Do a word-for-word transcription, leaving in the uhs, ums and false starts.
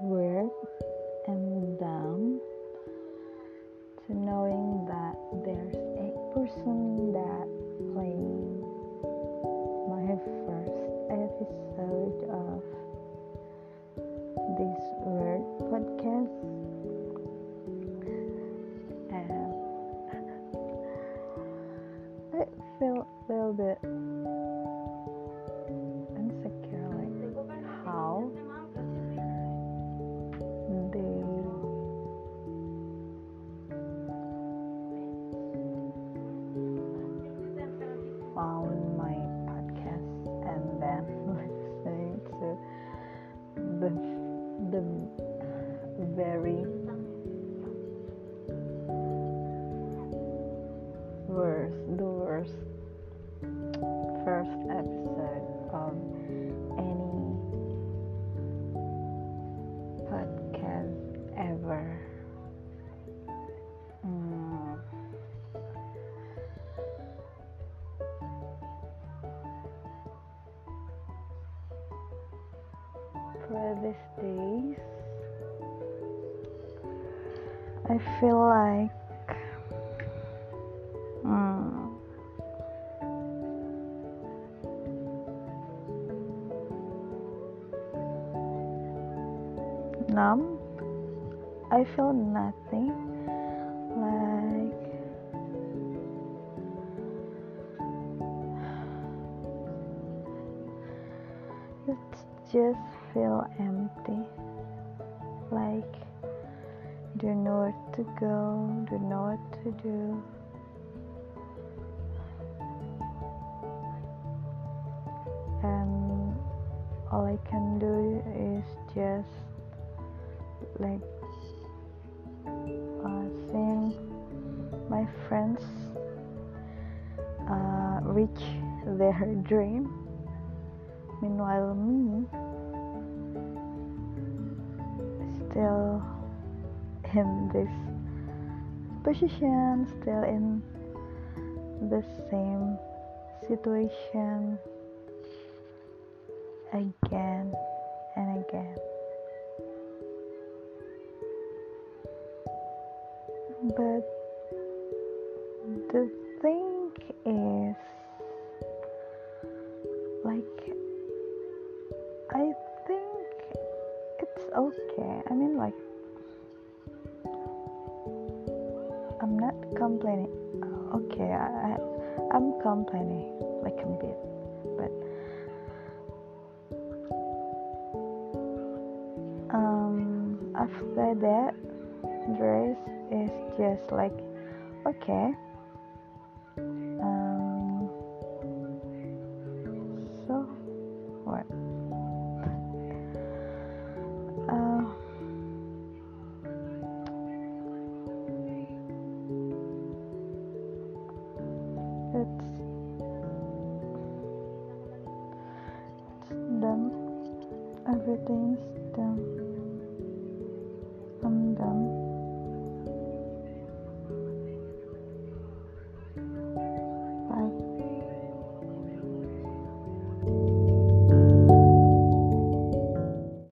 weird and dumb to knowing that there's a person that played my first episode of this weird podcast, and I feel a little bit insecure, like how found my podcast and then listening to the the very worst the worst first episode of any podcast ever. For these days, I feel like mm, numb. I feel nothing. Like it's just feel empty, like don't know where to go, don't know what to do. And all I can do is just like uh, seeing my friends uh, reach their dream, meanwhile me still in this position, still in the same situation again and again. But the thing is, like, I think it's okay. I mean, like, I'm not complaining. Okay, I, I, I'm complaining like a bit, but um, after that, dress is just like okay. Um, so what? It's done. Everything's done.